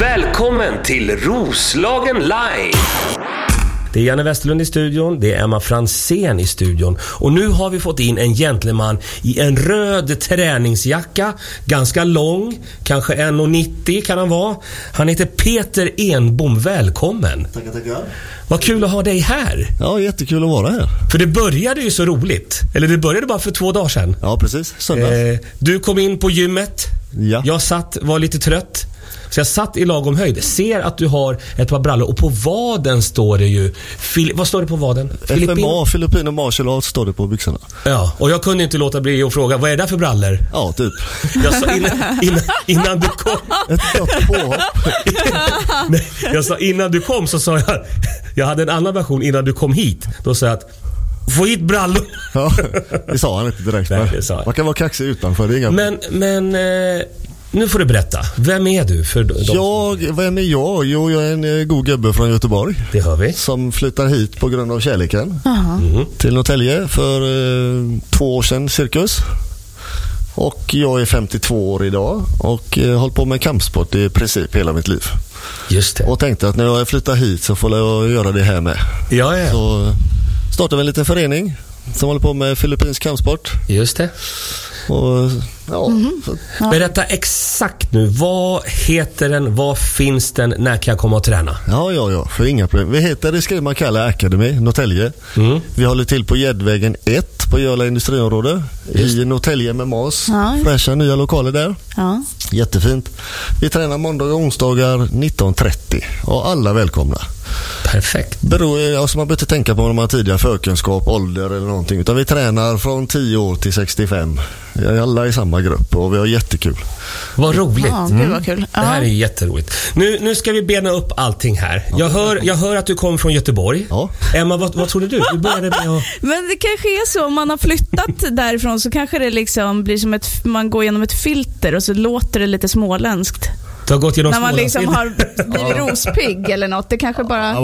Välkommen till Roslagen Live! Det är Janne Westerlund i studion, det är Emma Fransén i studion. Och nu har vi fått in en gentleman i en röd träningsjacka. Ganska lång, kanske 1,90 kan han vara. Han heter Peter Enbom, välkommen. Tackar, tackar. Vad kul att ha dig här. Ja, jättekul att vara här. För det började ju så roligt. Eller det började bara för 2 dagar sedan. Ja, precis, söndag. Du kom in på gymmet. Ja. Jag satt, var lite trött. Så jag satt i lagom höjd. Ser att du har ett par brallor. Och på vaden står det ju vad står det på vaden? FMA, Filippino Martial Arts står det på byxorna. Ja, och jag kunde inte låta bli att fråga, vad är det för brallor? Ja, typ. Jag sa innan du kom jag sa innan du kom, så sa jag hade en annan version innan du kom hit. Då sa jag att få hit brallor. Ja, det sa han inte direkt. Nej, man kan vara kaxig utanför det, inga. Men nu får du berätta. Vem är du? Vem är jag? Jo, jag är en god gubbe från Göteborg. Det hör vi. Som flyttar hit på grund av kärleken. Till Norrtälje för 2 år sedan cirkus. Och jag är 52 år idag. Och har hållit på med kampsport i princip hela mitt liv. Just det. Och tänkte att när jag flyttar hit så får jag göra det här med. Ja. Så startade vi en liten förening som håller på med filippinsk kampsport. Just det. Och, ja. Mm-hmm. Ja. Berätta exakt nu, vad heter den, vad finns den, när kan jag komma och träna? Ja, för inga problem. Vi heter Eskrima Kalle Academy, Norrtälje. Vi håller till på Gäddvägen 1 på Jöla Industriområdet. Just. I Norrtälje MMAs, fräscha nya lokaler där. Ja. Jättefint. Vi tränar måndagar och onsdagar 19.30 och alla välkomna. Perfekt. Man behöver inte tänka på om man har tidigare förkunskap, ålder eller någonting, utan vi tränar från 10 år till 65. Alla i samma grupp och vi har jättekul. Vad roligt. Ja, det var kul. Det här är jätteroligt. Nu ska vi bena upp allting här. Jag hör att du kom från Göteborg. Ja. Emma, vad trodde du? Du började med att... Men det kanske är så, om man har flyttat därifrån så kanske det liksom blir som att man går genom ett filter och så låter det lite småländskt. När man liksom har blivit rospigg eller något. Det kanske bara...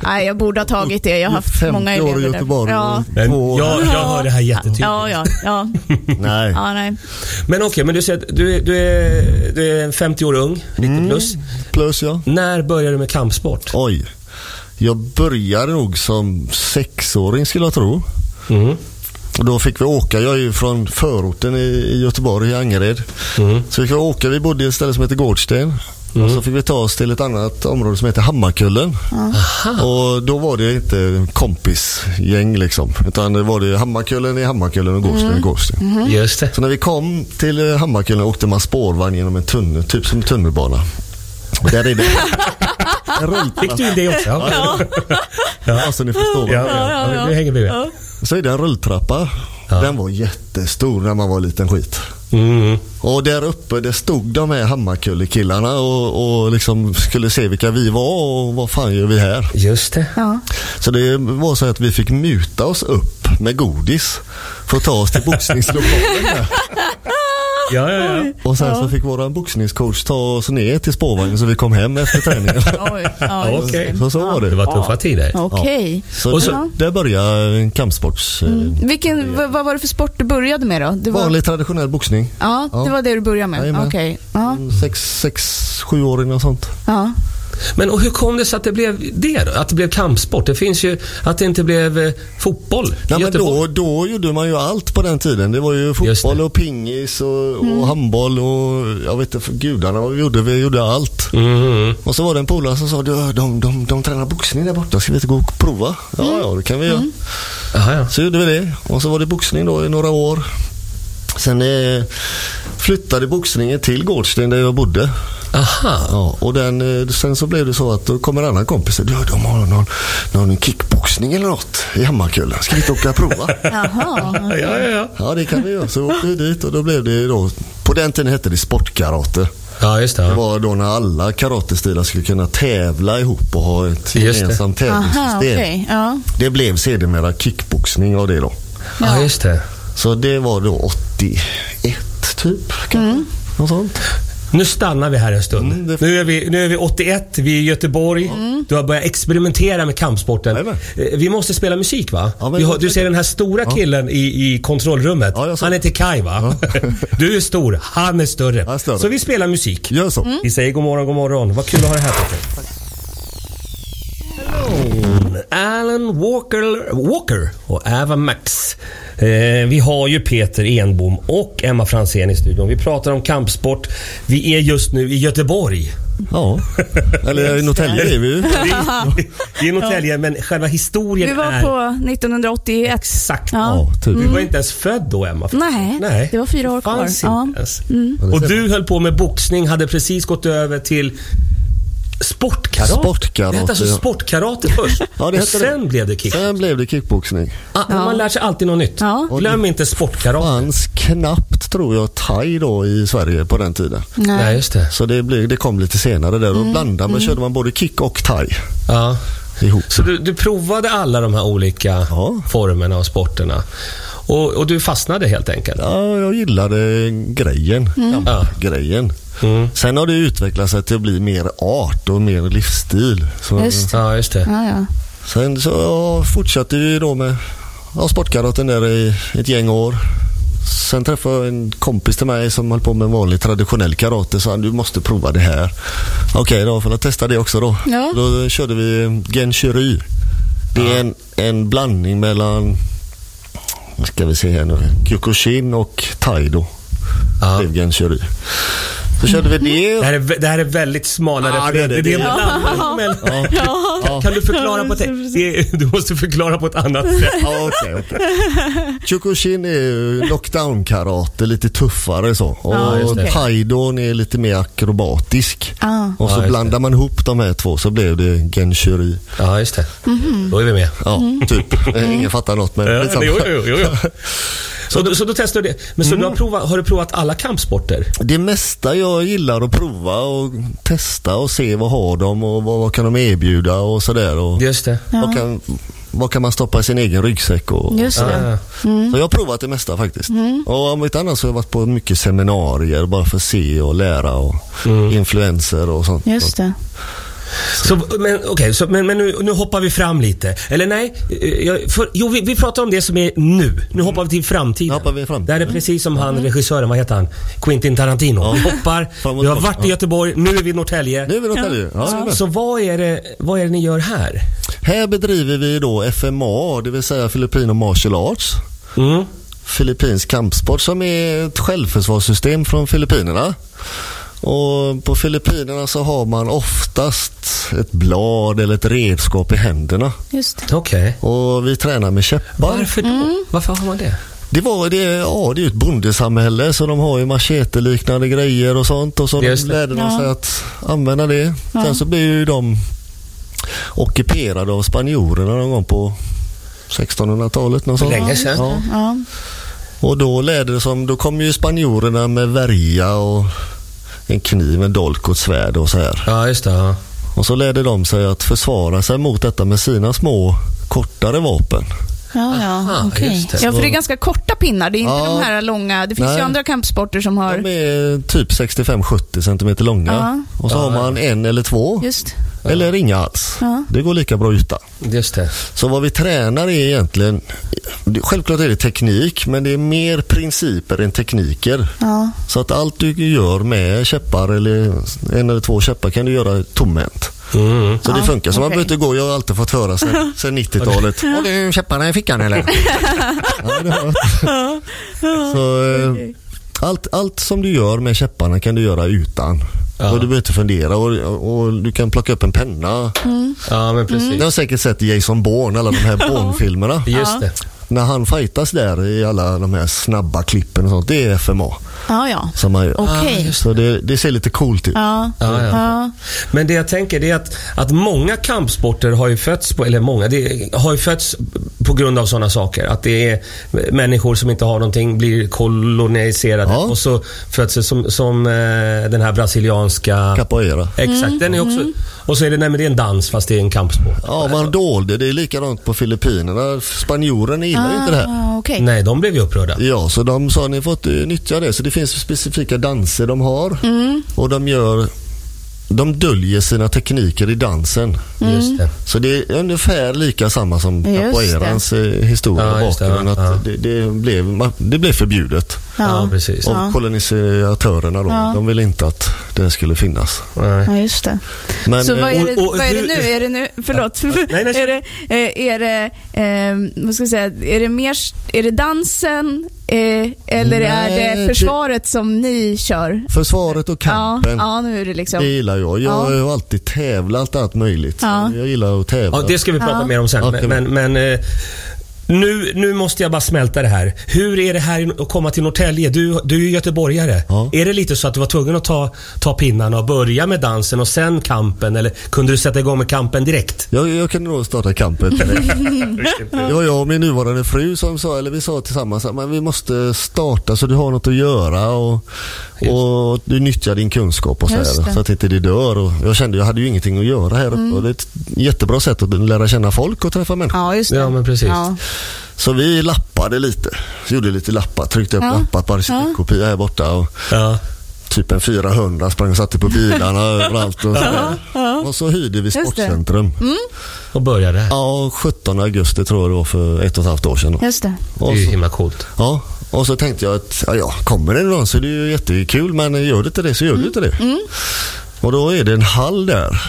Nej, jag borde ha tagit det. Jag har haft många elever där. Jag hör det här jättetydligt. Nej. Men okej, men du säger att du är 50 år ung, lite plus. Plus, ja. När började du med kampsport? Oj, jag började nog som 6-åring skulle jag tro. Och då fick vi åka, jag är ju från förorten i Göteborg, i Angered. Så fick vi åka, vi bodde i ett ställe som heter Gårdsten. Och så fick vi ta oss till ett annat område som heter Hammarkullen. Och då var det inte kompisgäng liksom, utan det var det Hammarkullen i Hammarkullen och Gårdsten i Gårdsten. Just det. Så när vi kom till Hammarkullen åkte man spårvagn genom en tunnel, typ som en tunnelbana. Och där är det... Fick du in det också? Ja, så ni förstår. Ja. Nu hänger vi med. Så är det en rulltrappa. Den var jättestor när man var liten skit. Och där uppe det stod de här Hammarkulle-killarna och liksom skulle se vilka vi var och vad fan gör vi här. Just det. Så det var så att vi fick muta oss upp med godis för att ta oss till boxningslokalen. Ja. Och sen så fick våran boxningscoach ta oss ner till spårvagnen så vi kom hem efter träningen. Okej. Så var det. Det var tuffa tider. Okej. Så där började kampsports... Vad var det för sport du började med då? Det var vanlig traditionell boxning. Ja, det var det du började med. Okej. 6-7 år innan sånt. Ja. Men och hur kom det så att det blev det då? Att det blev kampsport? Det finns ju att det inte blev fotboll. Nej, men då gjorde man ju allt på den tiden. Det var ju fotboll och pingis och handboll och jag vet inte för gudarna vad vi gjorde allt. Och så var det en polare som sa de tränar boxning där borta, ska vi inte gå och prova? Ja, det kan vi göra. Aha. Så gjorde vi det. Och så var det boxning då i några år. Sen flyttade boxningen till Gårdsten där jag bodde. Aha. Ja, och sen så blev det så att då kommer en annan kompis och säger, de har någon kickboxning eller något i Hammarkullen, ska vi inte åka och prova? Ja, det kan vi göra. Så åkte vi dit och då blev det då, på den tiden hette det sportkarate. Ja, just det. Det var då när alla karatestilar skulle kunna tävla ihop och ha ett gemensamt tävlingssystem. Det blev sedermera kickboxning av det då. Ja, just det. Så det var då 81 typ kanske, något sånt. Nu stannar vi här en stund. Nu är vi 81, vi är i Göteborg. Du har börjat experimentera med kampsporten. Vi måste spela musik, va? Ja, du ser den här stora killen i kontrollrummet. Ja, han heter Kai, va? Ja. Du är stor, han är större. Ja, så vi spelar musik. Gör så. Vi säger god morgon, god morgon. Vad kul att ha det här, Peter. Alan Walker och Ava Max. Vi har ju Peter Enbom och Emma Fransén i studion. Vi pratar om kampsport. Vi är just nu i Göteborg. Ja, eller i Norrtälje är vi ju. Vi är i Norrtälje, men själva historien är... Vi var på 1981. Exakt. Ja, typ. Vi var inte ens född då, Emma. Nej, det var 4 år kvar. Ja. Och du höll på med boxning, hade precis gått över till... Sportkarate. Det hette alltså sportkarate först. Ja, och sen blev det kickboxning. Sen blev det kickboxning. Man lär sig alltid något nytt. Glöm inte sportkarate. Det fanns knappt, tror jag, thai då i Sverige på den tiden. Nej, just det. Så det kom lite senare där. Och blandade man, körde man både kick och thai. Ja. Ihop. Så du provade alla de här olika formerna av sporterna. Och du fastnade helt enkelt. Ja, jag gillade grejen. Grejen. Sen har det utvecklats att det blir mer art och mer livsstil. Så, just det. Ja. Sen så fortsatte vi då med sportkarotten där i ett gäng år. Sen träffade jag en kompis till mig som höll på med en vanlig traditionell karate. Så han, du måste prova det här. Okej, då får jag testa det också då. Ja. Då körde vi genshuri. Det är en blandning mellan... ska vi se här nu, Kyokushin och Taido. Genshuri. Så körde vi det. Det här är väldigt smalare. Kan du förklara på du måste förklara på ett annat sätt. Okay. Kyokushin är knockdown-karate, lite tuffare så. Och Taidon är lite mer akrobatisk. Och så blandar man ihop de här två, så blev det genshuri. Ja, just det. Då är vi med. Ja, typ. Ingen fattar något, men jo. Så då testar du det. Men så har du provat alla kampsporter? Det mesta jag gillar att prova och testa och se vad har de och vad kan de erbjuda och sådär. Och just det. Vad kan man stoppa i sin egen ryggsäck och sådär. Så jag har provat det mesta faktiskt. Och om inte annat så har jag varit på mycket seminarier bara för att se och lära och influenser och sånt. Just det. Men nu hoppar vi fram lite. Eller nej, vi pratar om det som är nu. Nu hoppar vi till framtiden. Där är precis som han, regissören, vad heter han? Quentin Tarantino. Ja. Vi hoppar. Vi har varit i Göteborg, nu är vi i Norrtälje. Så vad är det ni gör här? Här bedriver vi då FMA, det vill säga Filippino Martial Arts. Filippins kampsport som är ett självförsvarssystem från Filippinerna. Och på Filippinerna så har man oftast ett blad eller ett redskap i händerna. Just det. Okej. Och vi tränar med käppar. Varför då? Varför har man det? Det är ju ett bondesamhälle, så de har ju machete-liknande grejer och sånt. Och så lärde de sig att använda det. Ja. Sen så blev ju de ockuperade av spanjorerna någon gång på 1600-talet. Länge sedan. Ja. Och då kom ju spanjorerna med värja och... en kniv, en dolk och ett svärd och så här. Ja, just det. Ja. Och så lärde de sig att försvara sig mot detta med sina små, kortare vapen. Okej. Ja, för det är ganska korta pinnar. Det är inte de här långa. Det finns ju andra kampsporter som har... De är typ 65-70 cm långa. Och så har man en eller två. Just. Eller inga alls. Det går lika bra utan. Just det. Så vad vi tränar är egentligen... Självklart är det teknik, men det är mer principer än tekniker. Så att allt du gör med käppar, eller en eller två käppar, kan du göra tomhänt. Så det funkar. Så man behöver inte gå. Jag har alltid fått höra sen 90-talet. Och det är käpparna i fickan, eller? Allt som du gör med käpparna kan du göra utan. Och du behöver inte fundera. Och du kan plocka upp en penna. Ja, men precis. Jag har säkert sett Jason Bourne, alla de här Bourne-filmerna. Just det. När han fightas där i alla de här snabba klippen och sånt, det är FMA. Som man gör. Så det ser lite coolt ut. Men det jag tänker är att många kampsporter har ju fötts på, eller många, det har ju fötts på grund av sådana saker. Att det är människor som inte har någonting blir koloniserade. Ja. Och så föds det som den här brasilianska... capoeira. Exakt, den är också... Och så är det, nej, men det är en dans fast det är en kampsport. Ja, man dolde. Det är likadant på Filippinerna. Spanjoren gillar inte det här. Okay. Nej, de blev ju upprörda. Ja, så de sa ni fått nyttja det. Så det finns specifika danser de har. Mm. Och de döljer sina tekniker i dansen. Just det. Så det är ungefär lika samma som capoeirans historia bakgrund. Ja. Att det blev förbjudet. Ja, precis. Och kolonisatörerna då, de ville inte att det skulle finnas. Nej. Ja, just det. Men, så vad är det nu? Förlåt. Nej. Är det vad ska jag säga? Är det dansen eller är det försvaret som ni kör? Försvaret och kampen. Ja, nu är det liksom. Det gillar jag. Jag har alltid tävlat allt möjligt. Ja. Jag gillar att tävla. Ja, det ska vi prata mer om sen. Okay. Men nu måste jag bara smälta det här. Hur är det här att komma till Norrtälje? Du är ju göteborgare. Ja. Är det lite så att du var tvungen att ta pinnarna och börja med dansen och sen kampen? Eller kunde du sätta igång med kampen direkt? Jag kunde nog starta kampen. Jag och min nuvarande fru som sa, eller vi sa tillsammans att vi måste starta så du har något att göra och du nyttjar din kunskap och så att inte det dör. Och jag kände jag hade ju ingenting att göra här och det är ett jättebra sätt att lära känna folk och träffa människor. Ja, just det. Ja, men precis. Ja. Så vi lappade lite. Gjorde lite lappar, tryckte upp lappar på arkitektkopia här borta och typ en 400 sprang och satte på bilarna överallt och så. Och så hyrde vi Sportcentrum. Och började här. Ja, 17 augusti tror jag det var för 1,5 år sedan. Just det. Det är ju himla coolt. Ja, och så tänkte jag att kommer det någon så är det ju jättekul, men gör det inte det så gör det inte det. Mm. Och då är det en hall där.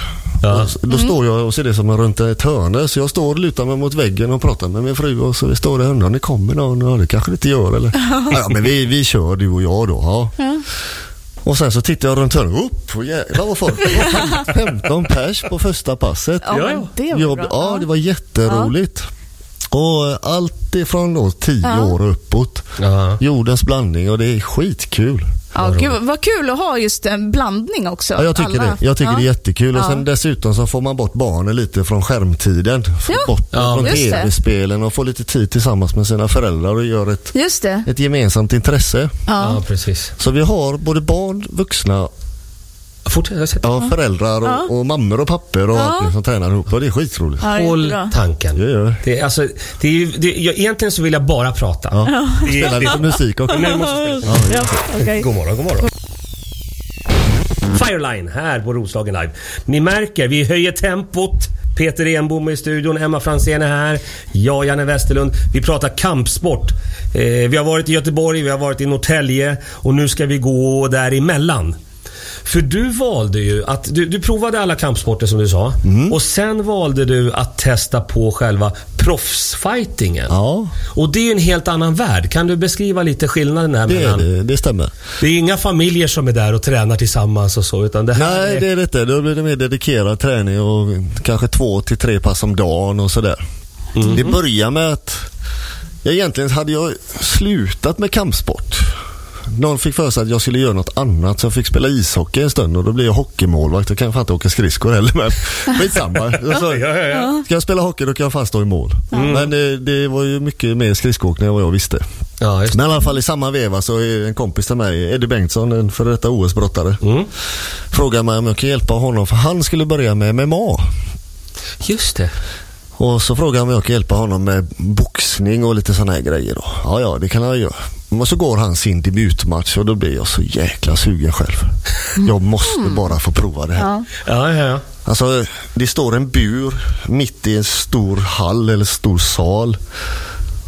Ja. Då står jag och ser det som en runt ett hörne. Så jag står och lutar mig mot väggen och pratar med min fru. Och så vi står där och undrar, det kommer någon. Det kanske inte gör eller? Ja, men vi kör, du och jag då. Ja. Och sen så tittar jag runt hörnet. Upp, jävlar vad folk. 15 pers på första passet. Ja, det var jätteroligt. Och allt ifrån då 10 år uppåt. Jordens blandning och det är skitkul. Ja, gud, vad kul att ha just en blandning också. Ja, jag tycker det är jättekul. Och sen dessutom så får man bort barnen lite från skärmtiden. Bort från tv-spelen och får lite tid tillsammans med sina föräldrar och gör ett gemensamt intresse. Ja, precis. Så vi har både barn, vuxna, föräldrar och mammor och papper och allt som tränar ihop. Och det är skitroligt. Håll tanken. Egentligen så vill jag bara prata. Ja. Spela lite musik. Och nu måste spela. Okay. God morgon. Fireline här på Roslagen Live. Ni märker, vi höjer tempot. Peter Enbom i studion, Emma Fransén är här. Jag, Janne Westerlund. Vi pratar kampsport. Vi har varit i Göteborg, vi har varit i Norrtälje. Och nu ska vi gå däremellan. För du valde ju att du provade alla kampsporter som du sa och sen valde du att testa på själva proffsfightingen. Ja. Och det är ju en helt annan värld. Kan du beskriva lite skillnaden här mellan? Det stämmer. Det är inga familjer som är där och tränar tillsammans och så utan det här. Nej, det är det inte. Då blir det mer dedikerad träning och kanske 2 till 3 pass om dagen och så där. Mm. Det börjar med att egentligen hade jag slutat med kampsport. Någon fick för sig att jag skulle göra något annat så jag fick spela ishockey en stund och då blev jag hockeymålvakt. Jag kan fan inte åka skridskor heller men skitsamma. Alltså, ska jag spela hockey då kan jag fan stå i mål. Mm. Men det var ju mycket mer skridskoåkning än vad jag visste. Ja, men i alla fall i samma veva så är en kompis till mig, Eddie Bengtsson, en före detta OS-brottare. Frågade mig om jag kan hjälpa honom för han skulle börja med MMA. Just det. Och så frågade han om jag kan hjälpa honom med boxning och lite sådana här grejer då. Ja, det kan jag göra. Och så går han sin debutmatch och då blir jag så jäkla sugen själv. Jag måste bara få prova det här. Ja. Alltså, det står en bur mitt i en stor hall eller stor sal.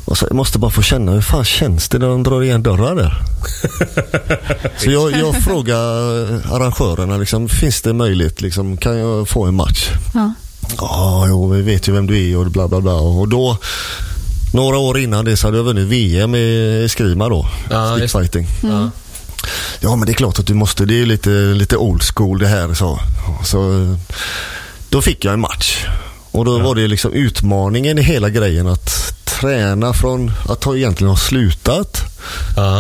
Och så jag måste bara få känna hur fan känns det när de drar igen dörrar där. Så jag frågar arrangörerna liksom, finns det möjligt liksom, kan jag få en match? Ja. Ja, vi vet ju vem du är och bla bla bla. Och då, några år innan det så hade jag vunnit VM i Eskrima då. Stickfighting. Ja, men det är klart att du måste. Det är ju lite old school det här. Så då fick jag en match. Och då var det liksom utmaningen i hela grejen att träna från att jag egentligen har slutat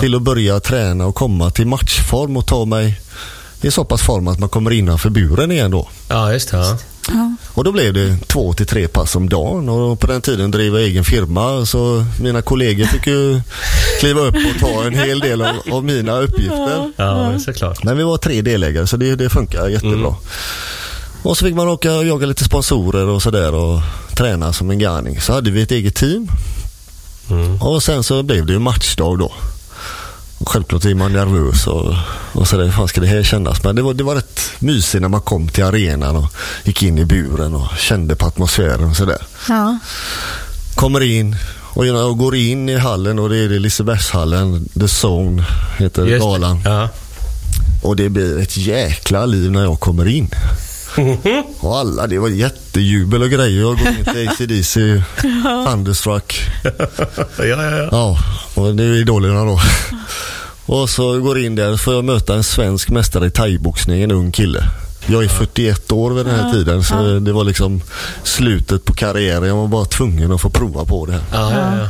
till att börja träna och komma till matchform och ta mig i så pass form att man kommer innanför buren igen då. Ja, just det. Ja. Och då blev det 2 till 3 pass om dagen. Och på den tiden driva egen firma, så mina kollegor fick ju kliva upp och ta en hel del av mina uppgifter. Ja, såklart. Men vi var 3 delägare, så det funkar jättebra. Mm. Och så fick man åka och jaga lite sponsorer och sådär och träna som en garning. Så hade vi ett eget team. Mm. Och sen så blev det ju matchdag då. Och självklart är man nervös och sådär, hur fan ska det här kännas? Men det var rätt mysigt när man kom till arenan och gick in i buren och kände på atmosfären och sådär. Ja. Kommer in och går in i hallen, och det är Elisabethshallen, The Zone heter galan. Ja. Och det blir ett jäkla liv när jag kommer in. Mm-hmm. Och alla, det var jättejubel och grejer. Jag går in till ACDC, Thunderstruck. Ja. Och det är idolerna då. Och så går in där, får jag möta en svensk mästare i thaiboxning, en ung kille. Jag är 41 år vid den här tiden, så det var liksom slutet på karriären. Jag var bara tvungen att få prova på det här. Ja.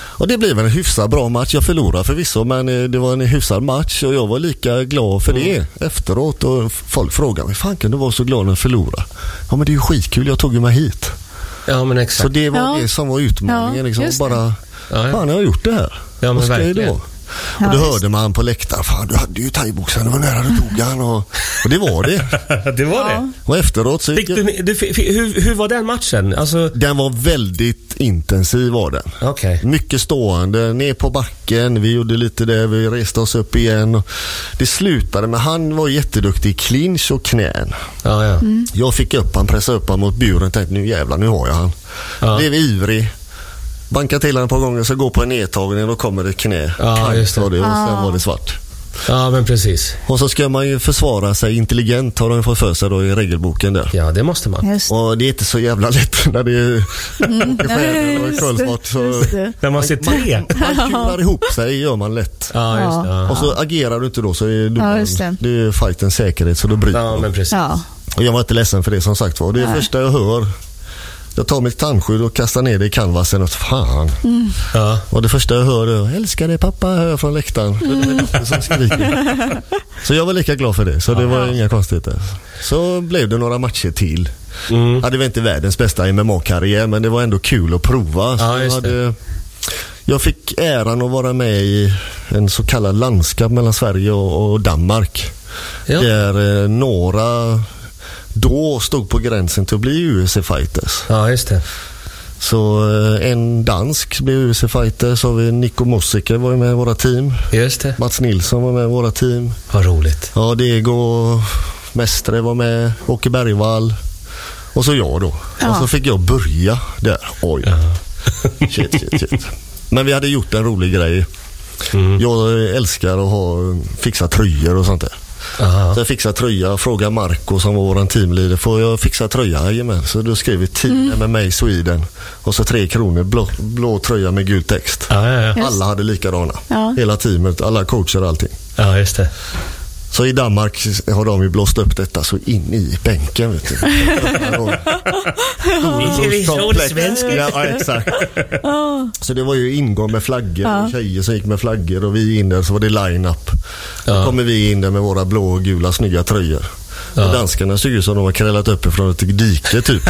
Och det blev en hyfsad bra match. Jag förlorade förvisso, men det var en hyfsad match. Och jag var lika glad för det efteråt. Och folk frågade mig, fan kan du vara så glad när jag förlorade? Ja, men det är ju skitkul, jag tog ju mig hit. Ja, men exakt. Så det var det som var utmaningen. Ja, liksom. Bara, fan jag har gjort det här. Ja, men verkligen. Och då hörde man på läktaren, fan du hade ju thaiboxaren, det var nära du tog han. Och det var det. Det var det. Och efteråt så gick hur var den matchen? Alltså... Den var väldigt intensiv var den. Okay. Mycket stående, ner på backen, vi gjorde lite det, vi reste oss upp igen. Det slutade med, han var jätteduktig i clinch och knän. Jag fick upp han, pressade upp han mot buren och tänkte, nu jävlar, nu har jag han. Blev ivrig. Banka till en par gånger, så går på en nedtagning och kommer det knä. Ja, just det. Och sen var det svart. Ja, men precis. Och så ska man ju försvara sig intelligent, har de fått för sig då i regelboken där. Ja, det måste man. Just. Och det är inte så jävla lätt när det är när man ser tre. Man kular ihop sig, gör man lätt. Ja, just det. Ja. Och så agerar du inte då, så är du det är fightens säkerhet, så då bryter man. Ja, men precis. Ja. Och jag var inte ledsen för det, som sagt var. Det är det första jag hör. Jag tar mitt tandskydd och kastar ner det i canvasen och fan. Mm. Ja. Och det första jag hörde, älskar dig pappa, hör jag från läktaren. Så jag var lika glad för det, så det var inga konstigheter. Så blev det några matcher till. Ja, det var inte världens bästa MMA-karriär, men det var ändå kul att prova. Så jag fick äran att vara med i en så kallad landskamp mellan Sverige och Danmark. Ja. Där några... Då stod på gränsen till att bli UFC-fighters. Ja, just det. Så en dansk blev UFC-fighter. Så vi Nicko Mossiker var med i våra team. Just det. Mats Nilsson var med i våra team. Vad roligt. Ja, Diego Mästre var med. Åkebergvall. Och så jag då. Ja. Och så fick jag börja där. Oj. Ja. Shit. Men vi hade gjort en rolig grej. Mm. Jag älskar att fixa tröjor och sånt där. Aha. Så jag fixade tröja, frågade Marco som var vår teamleader, får jag fixa tröja? Jajamän. Så då skrev vi team med mig i Sweden och så 3 kronor, blå tröja med gul text. Alla hade likadana, hela teamet, alla coacher, allting. Ja, just det. Så i Danmark har de ju blåst upp detta så in i bänken, vet du. Ja, exakt. Så det var ju ingång med flaggor, och tjejer som gick med flaggor och vi in där, så var det line-up. Då kommer vi in där med våra blå och gula snygga tröjor. Och danskarna såg ut som de var krällat upp från ett dike typ.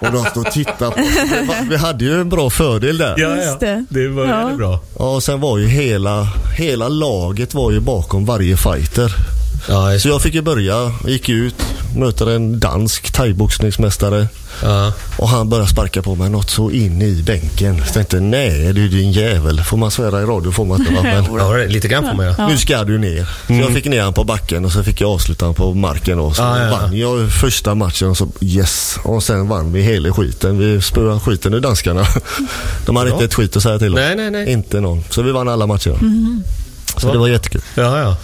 Och de stod och tittade på. Vi hade ju en bra fördel där. Ja. Det var väldigt bra. Ja, och sen var ju hela laget var ju bakom varje fighter. Ja, så jag fick ju börja, gick ut, mötte en dansk thaiboxningsmästare. Och han började sparka på mig något så in i bänken. Jag tänkte, nej, du är din jävel. Får man svära i radio, får man inte vara med. Lite grann får man, Nu ska du ner. Så jag fick ner han på backen och så fick jag avsluta han på marken. Och så vann jag första matchen och så Och sen vann vi hela skiten. Vi spöade skiten ur danskarna. De hade inte ett skit att säga till oss. Nej. Inte någon. Så vi vann alla matcher. Så det var jättekul. Ja.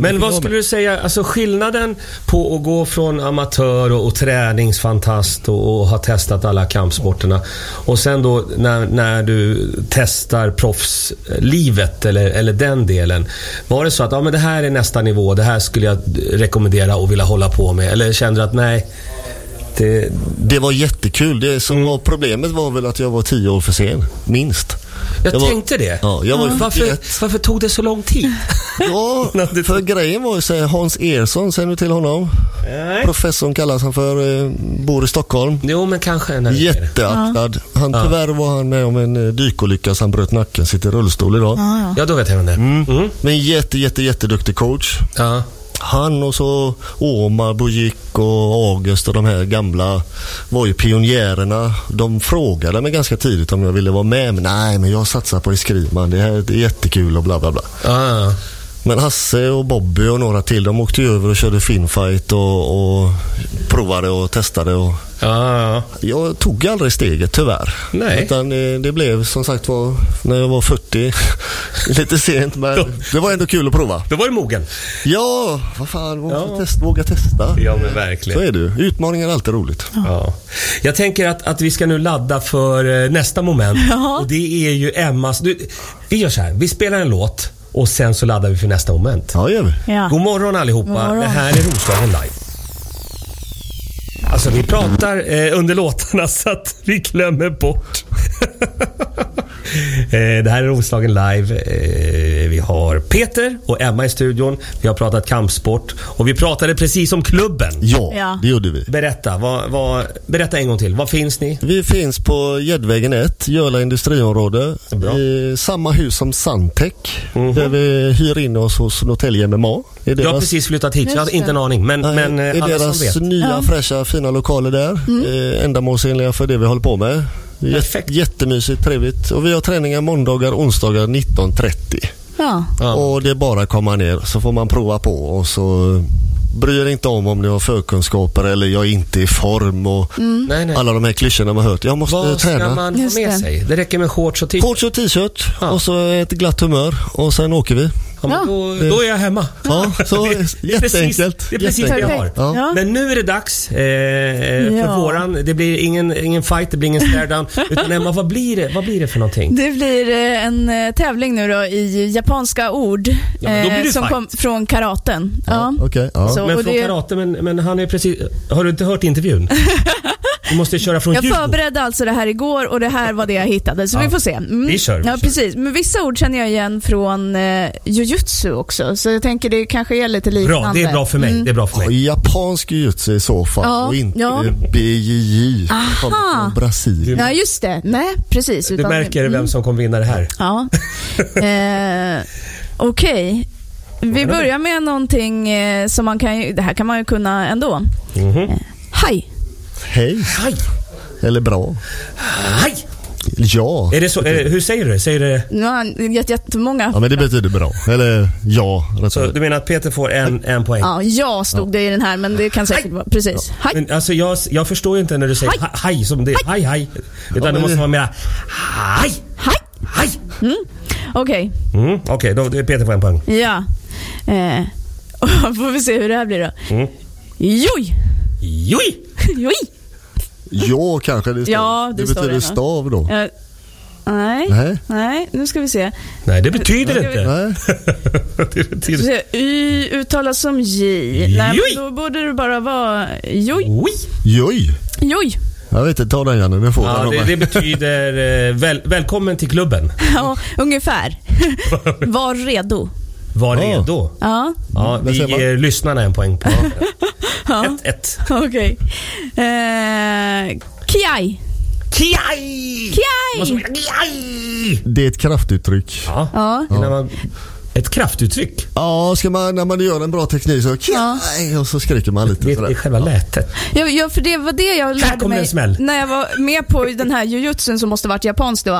Men vad skulle du säga, alltså skillnaden på att gå från amatör och träningsfantast och ha testat alla kampsporterna och sen då när du testar proffslivet eller den delen, var det så att men det här är nästa nivå, det här skulle jag rekommendera och vilja hålla på med, eller kände du att nej? Det var jättekul. Det som var problemet var väl att jag var 10 år för sen, minst. Jag tänkte det. Ja, jag var varför tog det så lång tid? Ja, för grejen var ju så här, Hans Ehrsson, säger du till honom? Nej. Professorn kallas han för, bor i Stockholm. Jo, men kanske. Jätteaktad. Han, tyvärr var han med om en dykolycka så han bröt nacken, sitter i rullstol idag. Ja, då vet jag det. Men jätteduktig coach. Ja. Han och så Omar Bojic och August och de här gamla var ju pionjärerna. De frågade mig ganska tidigt om jag ville vara med. Men nej, men jag satsar på Eskrivman. Det här är jättekul och bla bla bla. Ah. Men Hasse och Bobby och några till, de åkte över och körde finfight och provade och testade. Och jag tog aldrig steget, tyvärr. Nej. Utan det blev som sagt var, när jag var 40, lite sent, men det var ändå kul att prova. Då var det mogen. Ja, vad fan, våga testa. Ja, men verkligen. Så är det. Utmaningar är alltid roligt. Ja. Jag tänker att vi ska nu ladda för nästa moment. Ja. Och det är ju Emmas... Vi gör så här, vi spelar en låt. Och sen så laddar vi för nästa moment. Ja, gör vi. Ja. God morgon allihopa. God morgon. Det här är Roslagen Live. Alltså vi pratar under låtarna så att vi glömmer bort. Det här är Roslagen Live. Vi har Peter och Emma i studion. Vi har pratat kampsport. Och vi pratade precis om klubben. Ja, det gjorde vi. Berätta, berätta en gång till. Vad finns ni? Vi finns på Gäddvägen 1, Jöla Industriområdet. I samma hus som Santec. Där vi hyr in oss hos Norrtälje MMA. Jag har precis flyttat hit, så jag har inte en aning. Men är alla deras som vet. Nya, fräscha, fina lokaler där. Ändamålsenliga för det vi håller på med. Jättemysigt, trevligt. Och vi har träningar måndagar, onsdagar 19.30. Ja. Och det är bara att komma ner, så får man prova på. Och så bryr inte om ni har förkunskaper eller jag är inte i form. Och alla de här klyschorna man har hört. Jag måste träna. Vad ska man ha med sig? Det räcker med shorts och t-shirt. Shorts och t-shirt och så ett glatt humör. Och sen åker vi. Ja. Då är jag hemma. Ja, så jätteenkelt. Det är precis det jag har. Ja. Men nu är det dags för våran. Det blir ingen fight, det blir ingen stärdan. Utan Emma, vad blir det för någonting? Det blir en tävling nu då i japanska ord som kom från karaten. Ja. Okay, ja. Så, men från karaten, men han är precis... Har du inte hört intervjun? Du måste köra från jag förberedde alltså det här igår och det här var det jag hittade. Så vi får se. Vi kör. Precis. Men vissa ord känner jag igen från jujutsu också. Så jag tänker det kanske är lite liknande. Bra, det är bra för mig. Det är bra för mig. Ja, japansk jujutsu i så fall. Ja. Och inte BJJ från Brasilien. Ja, just det. Nej, precis. Du märker vem som kommer vinna det här. Ja. Okej. Vi börjar med någonting som man kan... Det här kan man ju kunna ändå. Hej. Hej. Hej. Eller bra. Hej. Ja. Är det så, hur säger du det? Säger det... Ja, jättemånga. Ja, men det betyder bra. Eller ja. Så du menar att Peter får en poäng? Ja, jag stod det i den här, men det kan säkert vara... Precis. Hej. Men alltså, jag förstår ju inte när du säger hej som det. Hej, hej. Utan det måste vara mer hej. Hej. Hej. Okej. Okej, då är Peter får en poäng. Ja. Får vi se hur det här blir då. Joj. Ja, kanske det står. Ja, det betyder det stav då. Nej, nu ska vi se. Nej, det betyder det inte. Det betyder... Y uttalas som J. Nej, då borde det bara vara Joj. Jag vet inte, ta den Janne. Det betyder välkommen till klubben. Ja, ungefär. Var redo. Ja. Ja, vi ger lyssnarna en poäng på. 1-1. Okej. Kiai. Det är ett kraftuttryck. Ett kraftuttryck. Ja, ska man, när man gör en bra teknik så kiai, och så skriker man lite. Det är själva lätet. Ja, för det var det jag lärde mig när jag var med på den här jujutsun som måste varit japanskt då,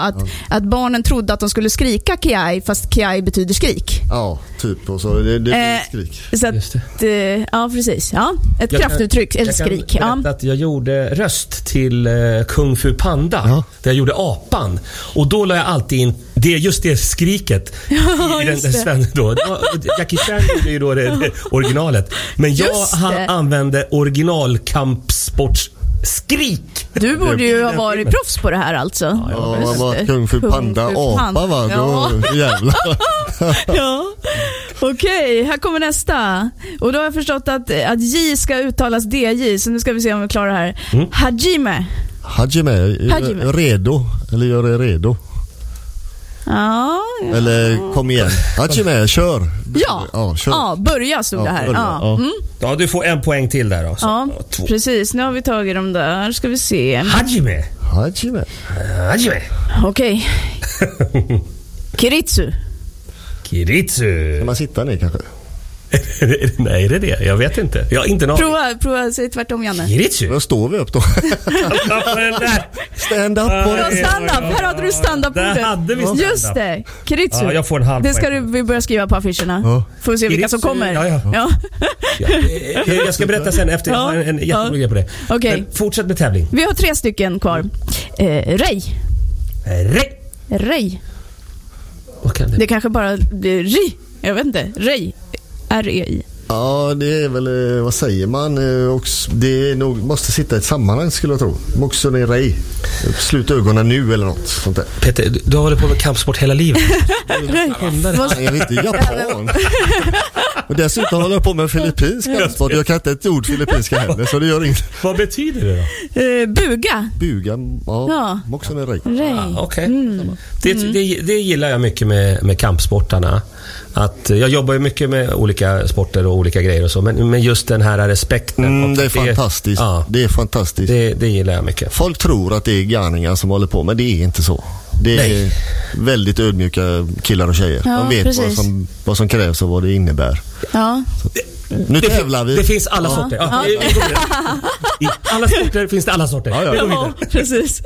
att barnen trodde att de skulle skrika kiai fast kiai betyder skrik. Ja, typ, och så det är skrik. Så att, just det. Ja, precis. Ja, ett kraftuttryck eller skrik. Att jag gjorde röst till Kung Fu Panda. Där jag gjorde apan och då la jag alltid in det, just det skriket i den där svenska då. Jackie Chan gjorde ju då det originalet. Men jag använde originalkampsports skrik. Du borde ju ha varit proffs på det här alltså. Ja, jag var Kung Fu Panda apa, va? Då jävlar. Okej, här kommer nästa. Och då har jag förstått att J ska uttalas DJ. Så nu ska vi se om vi klarar det här. Hajime. Redo. Eller gör det redo. Ja, ja. Eller kom igen. Hatch med, kör. Kör. Ja, börja stod det här. Ja. Mm. Ja, du får en poäng till där då. Så. Ja, precis. Nu har vi tagit dem där. Ska vi se. Hajime. Okej. Kiritsu. Ska man sitta ner kanske? Nej, är det? Jag vet inte. Jag har inte någon. Prova säg tvärtom, Janne. Kiritsu. Då står vi upp då. Stand up. Här hade du stand up. Där hade vi stand-up. Just det. Kiritsu. Ja, jag får en halv. Det ska vi börja skriva på affischerna. Ja. Får vi se vilka som kommer. Ja. Jag ska berätta sen efter. Jag har en jätterolig grej på det. Okej. Men fortsätt med tävling. Vi har 3 stycken kvar. Rej. Det kanske bara blir ri. Jag vet inte. Rej. R-E-I. Ja, det är väl, vad säger man? Det är nog, måste sitta i ett sammanhang skulle jag tro. Moxonerai. Slut ögonen nu eller något sånt där. Peter, du har hållit på med kampsport hela livet. Jag är inte japan. Och dessutom håller jag på med filippinsk kampsport. Jag kan inte ett ord filippinska heller, så det gör inget. Vad betyder det då? Buga, ja. Moxonerai. Okej. Det gillar jag mycket med kampsportarna. Att jag jobbar ju mycket med olika sporter och olika grejer och så, men just den här respekten. Det är fantastiskt. Ja, det är fantastiskt. Det gillar jag mycket. Folk tror att det är garningar som håller på, men det är inte så. Det är väldigt ödmjuka killar och tjejer. Ja, de vet vad som krävs och vad det innebär. Ja. Nu tävlar vi. Det finns alla sorter. Ja. I alla sorter finns det alla sorter. Ja, precis.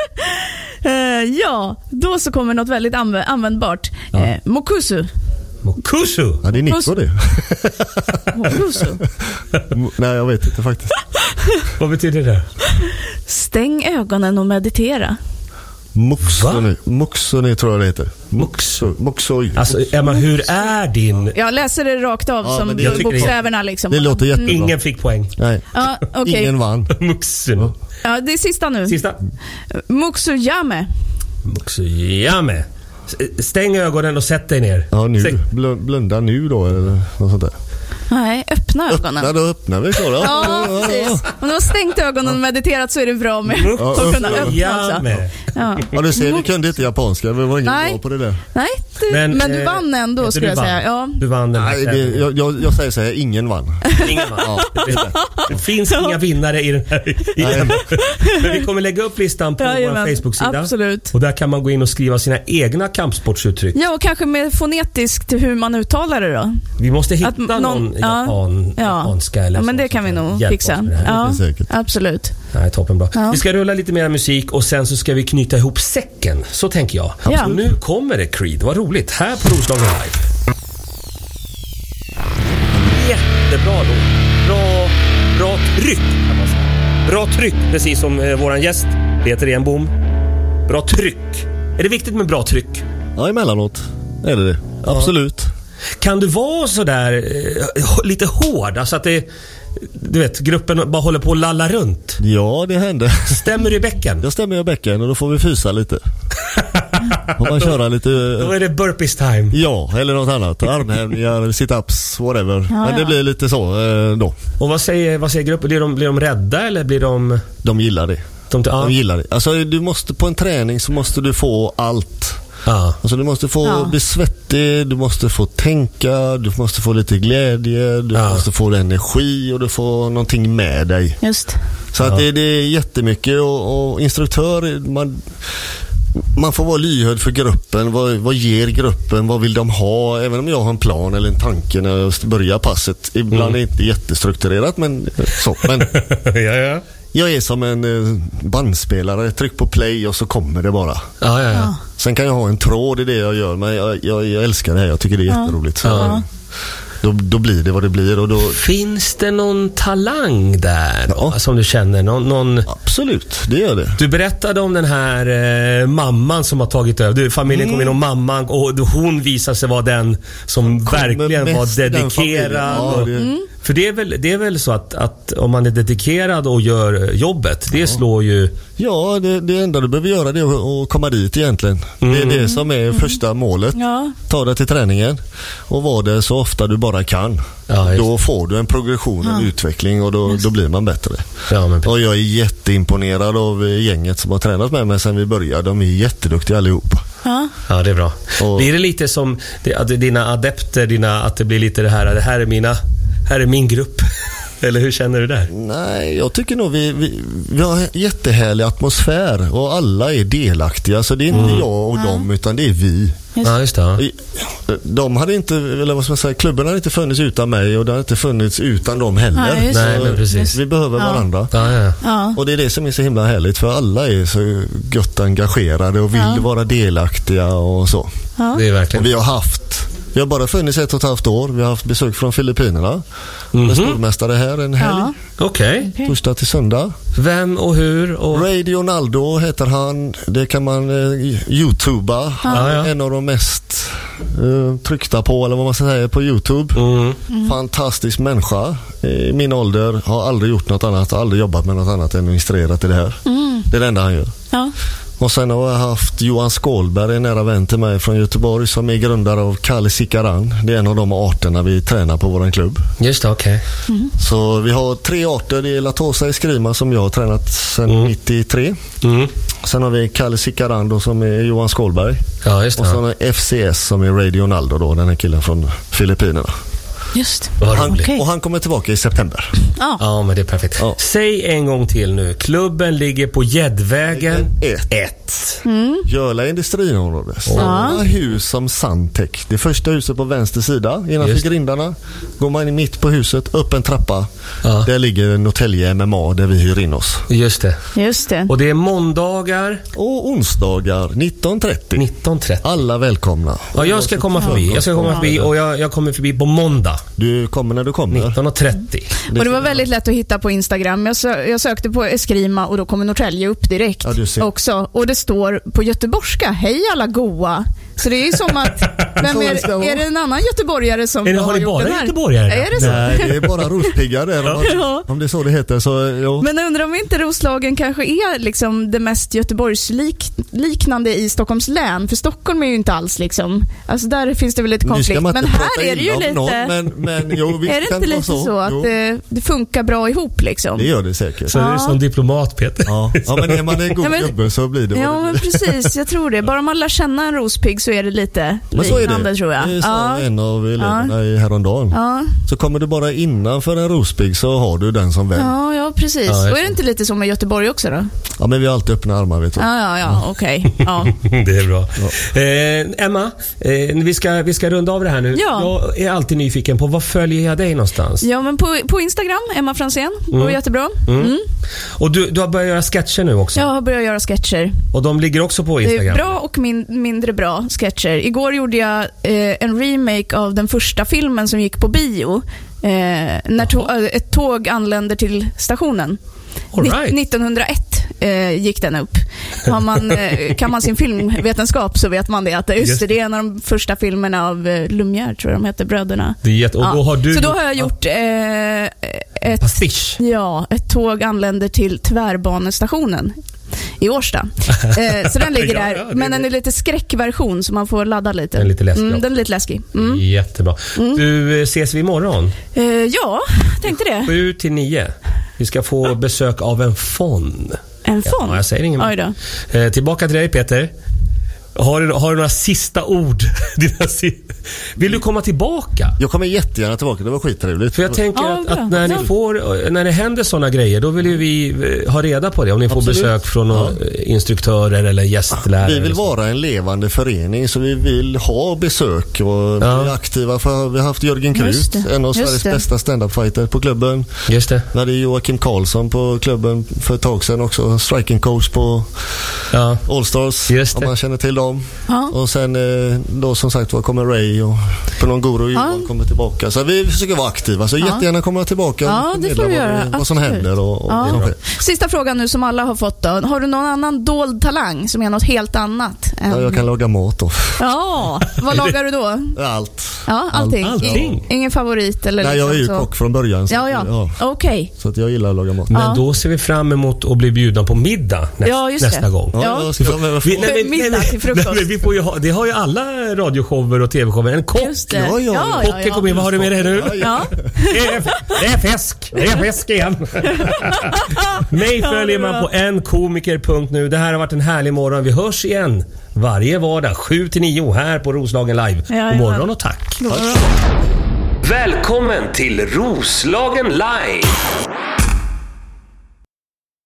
Ja, då så kommer något väldigt användbart. Ja. Mokusu. Mokusu? Ja, det är Nicko det. Mokusu? Nej, jag vet inte faktiskt. Vad betyder det? Stäng ögonen och meditera. Moksoni tror jag det heter. Moksoi. Alltså, Emma, hur är din... Jag läser det rakt av som bokstäverna liksom. Det låter jättebra. Ingen fick poäng. Nej. Okay. Ingen vann. Moksoni. Ja, det är sista nu. Moksuyame. Moksuyame. Stäng ögonen och sätt dig ner. Ja, nu. Blunda nu då eller något sånt där. Nej, öppna ögonen. Öppnar vi så då. Ja, precis. Om du har stängt ögonen och mediterat så är det bra med att kunna öppna också. Ja, du ser, vi kunde inte japanska. Vi var ingen bra på det där. Nej, men du vann ändå skulle jag säga. Ja. Du vann den. Nej, jag säger så här, ingen vann. Ingen vann. Det finns inga vinnare i den här. Men vi kommer lägga upp listan på vår Facebook-sida. Absolut. Och där kan man gå in och skriva sina egna kampsportsuttryck. Ja, och kanske med fonetiskt hur man uttalar det då. Vi måste hitta någon japanska eller men det kan vi nog fixa. Absolut. Nej, toppen bra. Ja. Vi ska rulla lite mer musik och sen så ska vi knyta ihop säcken. Så tänker jag. Ja. Så nu kommer det Creed. Vad roligt. Här på Roslagen Live. Jättebra då. Bra tryck kan man säga. Bra tryck, precis som våran gäst Peter Enbom. Bra tryck. Är det viktigt med bra tryck? Ja, emellanåt är det. Absolut. Kan du vara så där lite hård? Alltså att det, du vet, gruppen bara håller på att lalla runt. Ja, det händer. Stämmer du i bäcken? Jag stämmer i bäcken och då får vi fysa lite. Och man köra lite... Då är det burpees time. Ja, eller något annat. Armhävningar, sit-ups, whatever. Ja, men det blir lite så då. Och vad säger gruppen? Blir de rädda eller blir de... De gillar det. De gillar det. Alltså, du måste, på en träning så måste du få allt. Alltså, du måste få bli svettig, du måste få tänka, du måste få lite glädje, du måste få energi och du får någonting med dig. Just. Så att det är jättemycket och instruktör, man får vara lyhörd för gruppen. Vad ger gruppen? Vad vill de ha? Även om jag har en plan eller en tanke när jag börjar passet. Ibland är det inte jättestrukturerat, men så. Men, ja. Jag är som en bandspelare. Tryck på play och så kommer det bara. Ja. Sen kan jag ha en tråd i det jag gör. Men jag älskar det här. Jag tycker det är jätteroligt. Ja. Då blir det vad det blir. Och då... Finns det någon talang där som du känner? Någon... Absolut, det gör det. Du berättade om den här mamman som har tagit över. Familjen kom in och mamman. Och hon visade sig vara den som verkligen var dedikerad. Ja, det... För det är väl så att om man är dedikerad och gör jobbet, det slår ju... Ja, det enda du behöver göra det är att komma dit egentligen. Det är det som är första målet. Ja. Ta det till träningen och var det så ofta du bara kan. Ja, då får du en progression, en utveckling och då blir man bättre. Ja, men... Och jag är jätteimponerad av gänget som har tränat med mig sedan vi började. De är jätteduktiga allihop. Ja, ja, det är bra. Och blir det lite som dina adepter, att det blir lite det här är mina, här är min grupp? Eller hur känner du där? Nej, jag tycker nog vi har en jättehärlig atmosfär och alla är delaktiga. Så det är inte jag och dem, utan det är vi. Ja, just det. De hade inte, eller vad ska man säga, klubben hade inte funnits utan mig och det hade inte funnits utan dem heller. Ja, nej, men precis. Vi behöver varandra. Ja. Ja, ja. Och det är det som är så himla härligt, för alla är så gott engagerade och vill vara delaktiga och så. Ja. Det är verkligen. Och vi har bara funnits 1,5 år. Vi har haft besök från Filippinerna. En stormästare här en helg. Ja. Okej. Torsdag till söndag. Vem och hur? Och... Radio Naldo heter han. Det kan man youtuba. Han är en av de mest tryckta på, eller vad man ska säga, på YouTube. Fantastisk människa. I min ålder har aldrig gjort något annat. Aldrig jobbat med något annat än illustrerat i det här. Det är det enda han gör. Ja. Och sen har jag haft Johan Skålberg, en nära vän till mig från Göteborg, som är grundare av Kalle Sicaran. Det är en av de arterna vi tränar på vår klubb. Just det, okej. Så vi har 3 arter. Det är Latosa Eskrima som jag har tränat sedan 93. Sen har vi Kalle Sicaran då, som är Johan Skålberg. Ja, just det. Och sen har vi FCS som är Radio Naldo då, den här killen från Filippinerna. Just. Och han kommer tillbaka i september. Ja, men det är perfekt. Säg en gång till nu. Klubben ligger på Gäddvägen 1. Jöla Industriområdet. Samma hus som Sandtech. Det första huset på vänster sida innanför grindarna. Går man in mitt på huset, upp en trappa. Där ligger Norrtälje MMA, där vi hyr in oss. Just det. Och det är måndagar och onsdagar 19:30. Alla välkomna. Ja, jag ska komma förbi. Och jag kommer förbi på måndag. Du kommer när du kommer. 19:30. Och det var väldigt lätt att hitta på Instagram. Jag sökte på Eskrima och då kommer Norrtälje upp direkt också. Och det står på göteborgska: hej alla goa. Så det är ju som att är det en annan göteborgare som har gjort det här? Är det så? Nej, det är bara rospiggar. Om det är så det heter, så jo. Men jag undrar om inte Roslagen kanske är liksom det mest Göteborgsliknande i Stockholms län. För Stockholm är ju inte alls liksom, alltså där finns det väl lite konflikt. Men här är det ju lite någon, men jo, är det inte lite så att det funkar bra ihop liksom? Det gör det säkert. Så det är som diplomat, Peter. Ja, men är man en god gubbe så blir det. Ja, men precis, jag tror det. Bara man lär känna en rospigg så är det lite liknande, tror jag. Det sa en av eleverna häromdagen. Så kommer du bara innanför en rospigg så har du den som vän. Ja, precis. Och är det inte lite som i Göteborg också då? Ja, men vi har alltid öppna armar, vet du. Ja, okej. Ja. Det är bra. Emma, vi ska runda av det här nu. Jag är alltid nyfiken på, vad följer jag dig någonstans? Ja, men på Instagram, Emma Fransén. Det var jättebra. Och du har börjat göra sketcher nu också? Jag har börjat göra sketcher. Och de ligger också på Instagram? Det är bra och mindre bra sketcher. Igår gjorde jag en remake av den första filmen som gick på bio. När ett tåg anländer till stationen. 1901 gick den upp. Kan man sin filmvetenskap så vet man det. Att det är en av de första filmerna av Lumière, tror jag de heter, bröderna. Så då har jag gjort ett tåg anländer till tvärbanestationen i Årsta. Så den ligger där. Men den är lite skräckversion, så man får ladda lite. Den är lite läskig. Jättebra. Du, ses vi imorgon? Ja, tänkte det. 7-9. Vi ska få besök av en fond. En fond? Ja, jag säger inget mer. Tillbaka till dig, Peter. Har du några sista ord? Vill du komma tillbaka? Jag kommer jättegärna tillbaka, det var skittrevligt. För jag tänker att när det händer sådana grejer, då vill ju vi ha reda på det. Om ni får besök från instruktörer eller gästlärare. Vi vill vara en levande förening, så vi vill ha besök. Och vi är aktiva, för vi har haft Jörgen Krut, en av Sveriges bästa stand-up-fighter på klubben. Just det. När det är Joakim Karlsson på klubben för ett tag sedan också. Striking coach på Allstars, om man känner till dem. Och sen då, som sagt, kommer Ray och Pernod Guru och Johan kommer tillbaka. Så vi försöker vara aktiva, så jättegärna komma tillbaka. Ja, det får vi göra. Vad som händer och sista frågan nu som alla har fått då. Har du någon annan dold talang som är något helt annat? Ja, jag kan laga mat då. Ja, vad lagar du då? Allt. Ja, allting. Ingen favorit eller? Nej, jag är ju kock från början. Ja. Okej. Så att jag gillar att laga mat. Men då ser vi fram emot att bli bjudna på middag nästa gång. Ja, just det. Middag till frukost. frukost. Nej, men vi får ju ha, det har ju alla radioshower och tv-shower. En kock. Kocken kommer in, vad har du med dig nu? Ja. Det är fäsk igen. Mig följer man på enkomiker.nu. Det här har varit en härlig morgon. Vi hörs igen varje vardag 7-9 här på Roslagen Live. God morgon och tack. Välkommen till Roslagen Live.